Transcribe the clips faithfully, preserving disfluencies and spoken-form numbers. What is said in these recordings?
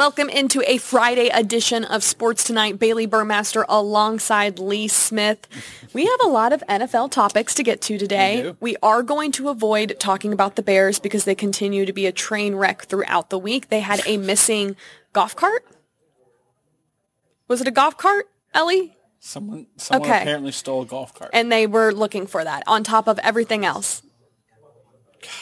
Welcome into a Friday edition of Sports Tonight. Bailey Burmaster alongside Lee Smith. We have a lot of N F L topics to get to today. We are going to avoid talking about the Bears because they continue to be a train wreck throughout the week. They had a missing golf cart. Was it a golf cart, Ellie? Someone, someone okay. apparently stole a golf cart. And they were looking for that on top of everything else.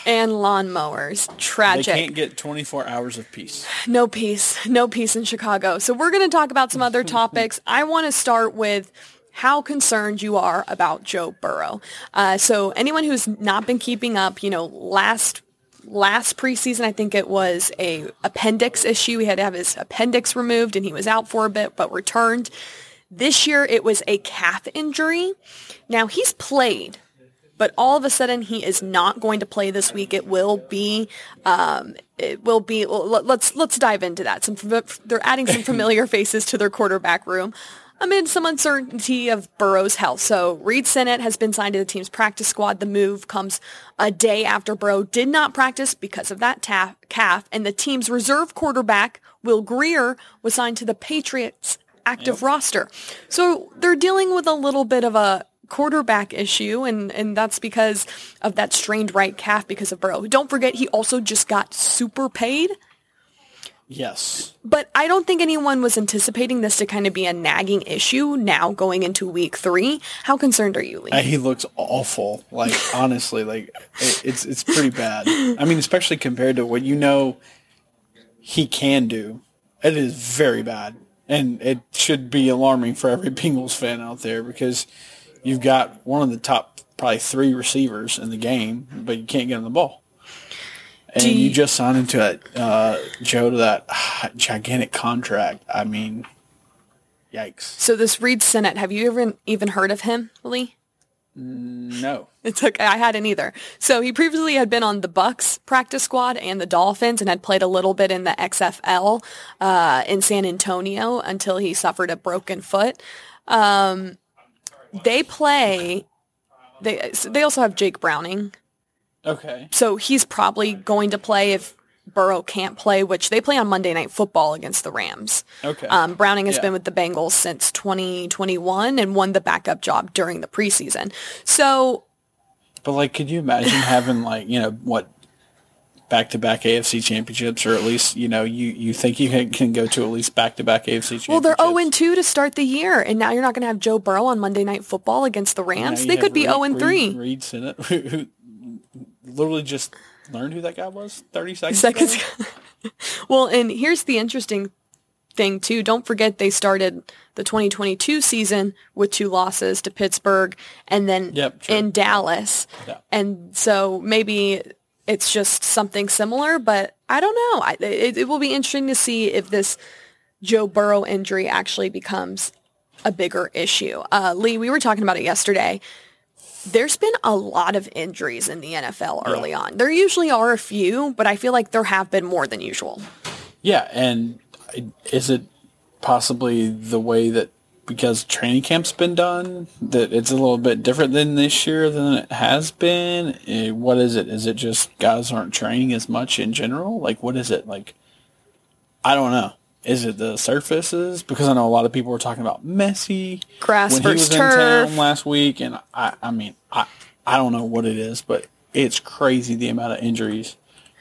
And lawnmowers. Tragic. They can't get twenty-four hours of peace. No peace. No peace in Chicago. So we're going to talk about some other topics. I want to start with how concerned you are about Joe Burrow. Uh, so anyone who's not been keeping up, you know, last last preseason, I think it was a appendix issue. He had to have his appendix removed, and he was out for a bit, but returned. This year, it was a calf injury. Now, he's played, but all of a sudden he is not going to play this week. It will be, um, it will be. Let's let's dive into that. Some they're adding some familiar faces to their quarterback room amid some uncertainty of Burrow's health. So Reid Sinnett has been signed to the team's practice squad. The move comes a day after Burrow did not practice because of that ta- calf, and the team's reserve quarterback Will Greer was signed to the Patriots' active yep. roster. So they're dealing with a little bit of a quarterback issue, and, and that's because of that strained right calf because of Burrow. Don't forget, he also just got super paid. Yes. But I don't think anyone was anticipating this to kind of be a nagging issue now going into week three. How concerned are you, Lee? Uh, he looks awful. Like, honestly, like it, it's it's pretty bad. I mean, especially compared to what you know he can do. It is very bad. And it should be alarming for every Bengals fan out there because you've got one of the top probably three receivers in the game, but you can't get him the ball. And you, you just signed into that, uh, Joe, to that uh, gigantic contract. I mean, yikes. So this Reid Sinnett, have you ever even heard of him, Lee? No. It's okay. I hadn't either. So he previously had been on the Bucks practice squad and the Dolphins and had played a little bit in the X F L uh, in San Antonio until he suffered a broken foot. Um They play, they they also have Jake Browning. Okay. So he's probably going to play if Burrow can't play, which they play on Monday Night Football against the Rams. Okay. Um, Browning has yeah. been with the Bengals since twenty twenty-one and won the backup job during the preseason. So. But, like, could you imagine having, like, you know, what, back-to-back A F C championships, or at least, you know, you, you think you can, can go to at least back-to-back A F C championships. Well, they're oh and two to start the year, and now you're not going to have Joe Burrow on Monday Night Football against the Rams. They could be oh and three. Reid Sinnett, who, who literally just learned who that guy was thirty seconds Seconds ago. Well, and here's the interesting thing, too. Don't forget they started the twenty twenty-two season with two losses to Pittsburgh and then yep, in Dallas. Yeah. And so maybe it's just something similar, but I don't know. I, it, it will be interesting to see if this Joe Burrow injury actually becomes a bigger issue. Uh, Lee, we were talking about it yesterday. There's been a lot of injuries in the N F L early yeah. on. There usually are a few, but I feel like there have been more than usual. Yeah, and is it possibly the way that because training camp's been done, that it's a little bit different than this year than it has been? What is it? Is it just guys aren't training as much in general? Like, what is it? Like, I don't know. Is it the surfaces? Because I know a lot of people were talking about Messi. Grass versus turf. When he was in town last week, and I, I mean, I, I don't know what it is, but it's crazy the amount of injuries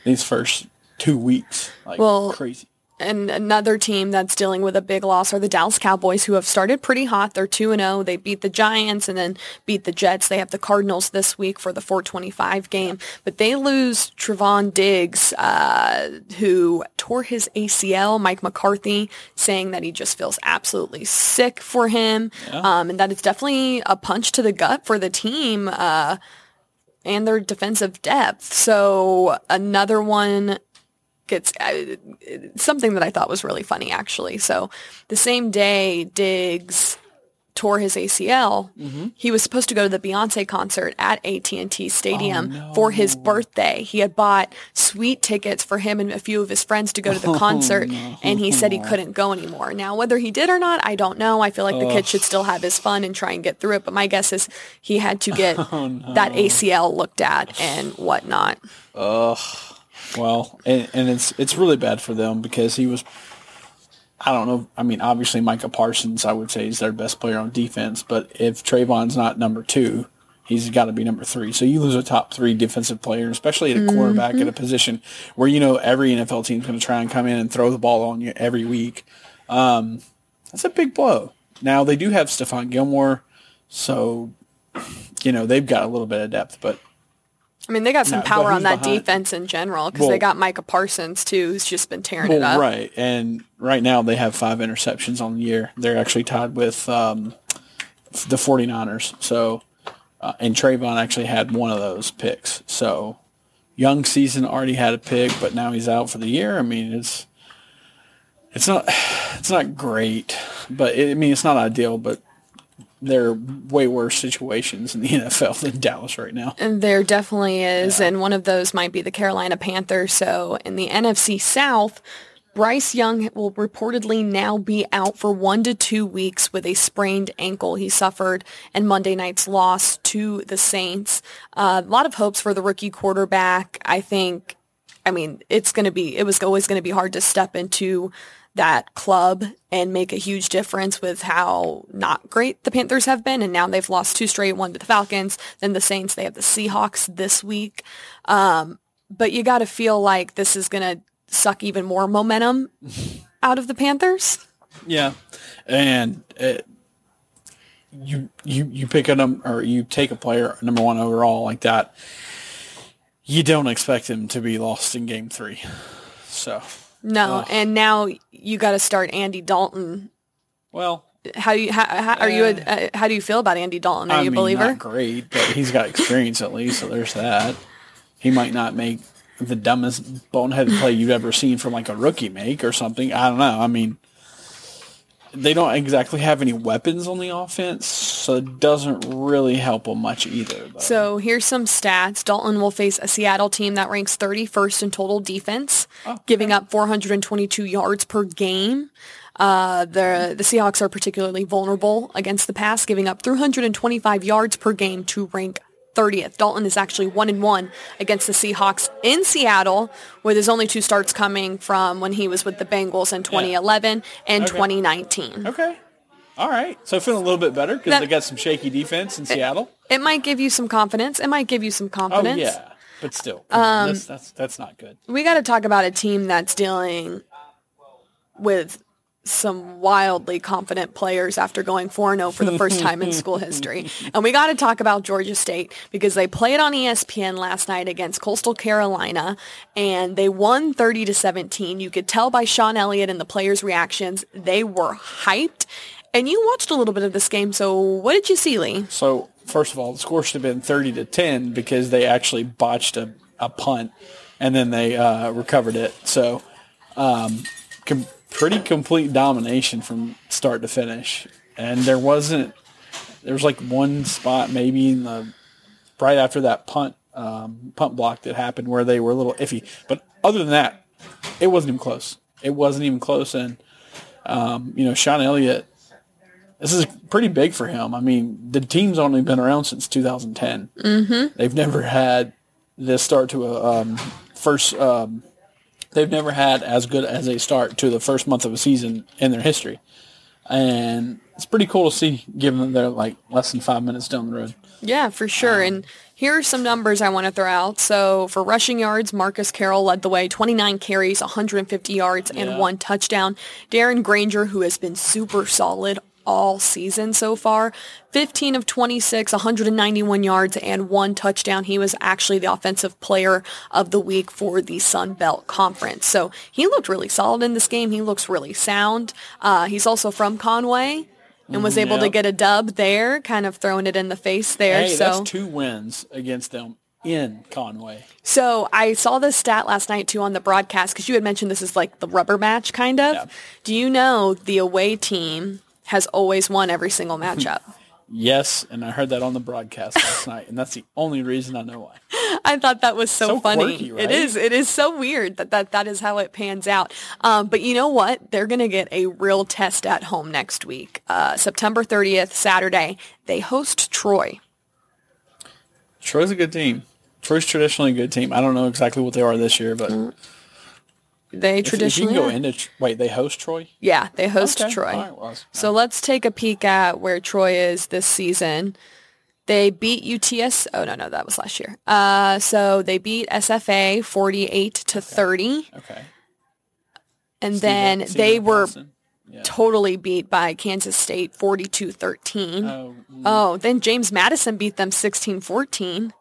these first two weeks. Like, well, crazy. And another team that's dealing with a big loss are the Dallas Cowboys, who have started pretty hot. They're two and oh. They beat the Giants and then beat the Jets. They have the Cardinals this week for the four twenty-five game. But they lose Trevon Diggs, uh, who tore his A C L. Mike McCarthy saying that he just feels absolutely sick for him. Yeah. Um, and that it's definitely a punch to the gut for the team uh, and their defensive depth. So another one gets uh, something that I thought was really funny, actually. So the same day Diggs tore his A C L, mm-hmm. he was supposed to go to the Beyonce concert at A T and T Stadium oh, no. for his birthday. He had bought suite tickets for him and a few of his friends to go to the concert, oh, no. and he said he couldn't go anymore. Now, whether he did or not, I don't know. I feel like the oh. kid should still have his fun and try and get through it, but my guess is he had to get oh, no. that A C L looked at and whatnot. Ugh. Well, and, and it's it's really bad for them because he was I don't know. I mean, obviously Micah Parsons, I would say, is their best player on defense. But if Trayvon's not number two, he's got to be number three. So you lose a top three defensive player, especially at a mm-hmm. quarterback, at a position where you know every N F L team's going to try and come in and throw the ball on you every week. Um, that's a big blow. Now, they do have Stephon Gilmore, so, you know, they've got a little bit of depth. But I mean, they got some no, power on that behind? defense in general because well, they got Micah Parsons, too, who's just been tearing well, it up. Right, and right now they have five interceptions on the year. They're actually tied with um, the 49ers. So, uh, and Trayvon actually had one of those picks. So, young season already had a pick, but now he's out for the year. I mean, it's it's not it's not great, but it, I mean, it's not ideal, but there are way worse situations in the N F L than Dallas right now. And there definitely is, yeah. and one of those might be the Carolina Panthers. So in the N F C South, Bryce Young will reportedly now be out for one to two weeks with a sprained ankle he suffered in Monday night's loss to the Saints. A uh, lot of hopes for the rookie quarterback. I think, I mean, it's going to be, it was always going to be hard to step into that club and make a huge difference with how not great the Panthers have been, and now they've lost two straight, one to the Falcons, then the Saints, they have the Seahawks this week. Um, but you got to feel like this is going to suck even more momentum out of the Panthers. Yeah, and it, you you you pick a num- or you take a player number one overall like that, you don't expect him to be lost in game three. So. No, Ugh. and now you got to start Andy Dalton. Well, how do you how, how are uh, you a, how do you feel about Andy Dalton? Are I you a mean, believer? Not great, but he's got experience at least, so there's that. He might not make the dumbest boneheaded play you've ever seen from like a rookie make or something. I don't know. I mean, they don't exactly have any weapons on the offense, so it doesn't really help them much either. Though. So here's some stats. Dalton will face a Seattle team that ranks thirty-first in total defense, oh, giving up four hundred twenty-two yards per game. Uh, the the Seahawks are particularly vulnerable against the pass, giving up three hundred twenty-five yards per game to rank thirtieth. Dalton is actually one and one against the Seahawks in Seattle, with his only two starts coming from when he was with the Bengals in twenty eleven yeah. and okay. twenty nineteen. Okay. All right. So feeling a little bit better because they got some shaky defense in it, Seattle. It might give you some confidence. It might give you some confidence. Oh, yeah. But still, um, that's, that's, that's not good. We got to talk about a team that's dealing with some wildly confident players after going four and oh for the first time in school history. And we got to talk about Georgia State because they played on E S P N last night against Coastal Carolina and they won thirty to seventeen. You could tell by Sean Elliott and the players' reactions, they were hyped. And you watched a little bit of this game, so what did you see, Lee? So, first of all, the score should have been thirty to ten because they actually botched a, a punt and then they uh, recovered it. So, um, com- pretty complete domination from start to finish. And there wasn't, there was like one spot maybe in the, right after that punt, um, punt block that happened where they were a little iffy. But other than that, it wasn't even close. It wasn't even close. And, um, you know, Sean Elliott, this is pretty big for him. I mean, the team's only been around since two thousand ten. Mm-hmm. They've never had this start to a um, first, um, they've never had as good as a start to the first month of a season in their history. And it's pretty cool to see, given that they're like less than five minutes down the road. Yeah, for sure. Um, and here are some numbers I want to throw out. So for rushing yards, Marcus Carroll led the way, twenty-nine carries, one hundred fifty yards, and yeah. one touchdown. Darren Granger, who has been super solid all season so far, fifteen of twenty-six, one hundred ninety-one yards, and one touchdown. He was actually the offensive player of the week for the Sun Belt Conference. So he looked really solid in this game. He looks really sound. Uh, he's also from Conway and was able yep. to get a dub there, kind of throwing it in the face there. Hey, so that's two wins against them in Conway. So I saw this stat last night, too, on the broadcast, because you had mentioned this is like the rubber match, kind of. Yeah. Do you know the away team has always won every single matchup? Yes, and I heard that on the broadcast last night, and that's the only reason I know why. I thought that was so, so funny. Quirky, right? It is. It is so weird that that, that is how it pans out. Um, but you know what? They're going to get a real test at home next week. Uh, September thirtieth, Saturday, they host Troy. Troy's a good team. Troy's traditionally a good team. I don't know exactly what they are this year, but mm. They if, traditionally if you can go into tr- wait. They host Troy. Yeah, they host okay. Troy. Right, well, so let's take a peek at where Troy is this season. They beat U T S. Oh no, no, that was last year. Uh, so they beat S F A forty-eight to okay. thirty. Okay. And Steven, then Steven they Wilson. were yeah. totally beat by Kansas State forty-two thirteen. Oh, mm. oh then James Madison beat them sixteen fourteen.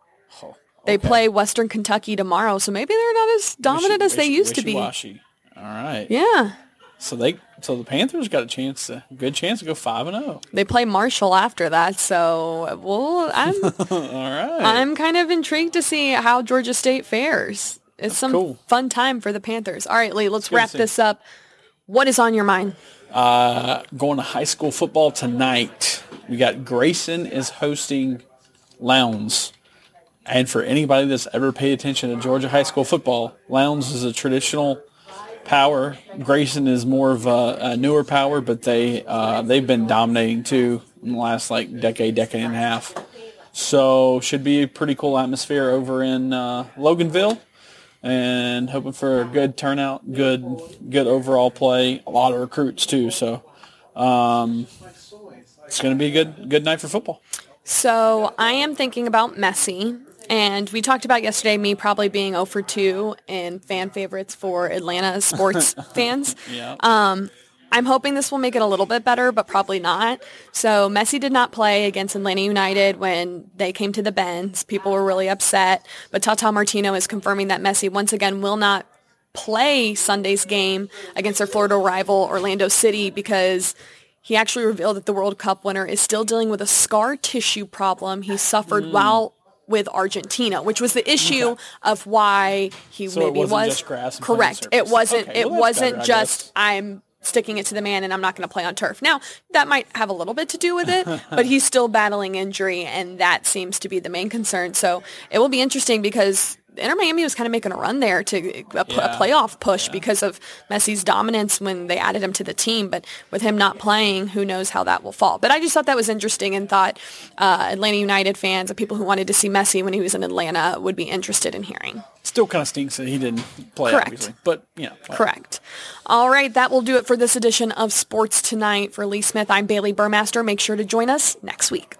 They okay. play Western Kentucky tomorrow, so maybe they're not as dominant wishy, as they wishy, used to be. Wishy-washy. All right. Yeah. So they, so the Panthers got a chance, a good chance to go five and zero. They play Marshall after that, so well, I'm all right. I'm kind of intrigued to see how Georgia State fares. It's That's some cool. fun time for the Panthers. All right, Lee, let's wrap this up. What is on your mind? Uh, going to high school football tonight. We got Grayson is hosting Lowndes. And for anybody that's ever paid attention to Georgia high school football, Lowndes is a traditional power. Grayson is more of a, a newer power, but they, uh, they've been dominating, too, in the last, like, decade, decade and a half. So should be a pretty cool atmosphere over in uh, Loganville. And hoping for a good turnout, good good overall play, a lot of recruits, too. So um, it's going to be a good, good night for football. So I am thinking about Messi. And we talked about yesterday me probably being oh for two in fan favorites for Atlanta sports fans. Yeah. Um, I'm hoping this will make it a little bit better, but probably not. So Messi did not play against Atlanta United when they came to the Benz. People were really upset. But Tata Martino is confirming that Messi once again will not play Sunday's game against their Florida rival Orlando City because he actually revealed that the World Cup winner is still dealing with a scar tissue problem he suffered mm. while with Argentina, which was the issue okay. of why he so maybe it wasn't was just grass and correct. It wasn't. Okay, it well, that's wasn't better, I just guess. I'm sticking it to the man and I'm not going to play on turf. Now that might have a little bit to do with it, but he's still battling injury, and that seems to be the main concern. So it will be interesting because Inter Miami was kind of making a run there to a, yeah. a playoff push yeah. because of Messi's dominance when they added him to the team. But with him not playing, who knows how that will fall. But I just thought that was interesting and thought uh, Atlanta United fans and people who wanted to see Messi when he was in Atlanta would be interested in hearing. Still kind of stinks that he didn't play, Correct. obviously. But, you know. Whatever. Correct. All right, that will do it for this edition of Sports Tonight. For Lee Smith, I'm Bailey Burmaster. Make sure to join us next week.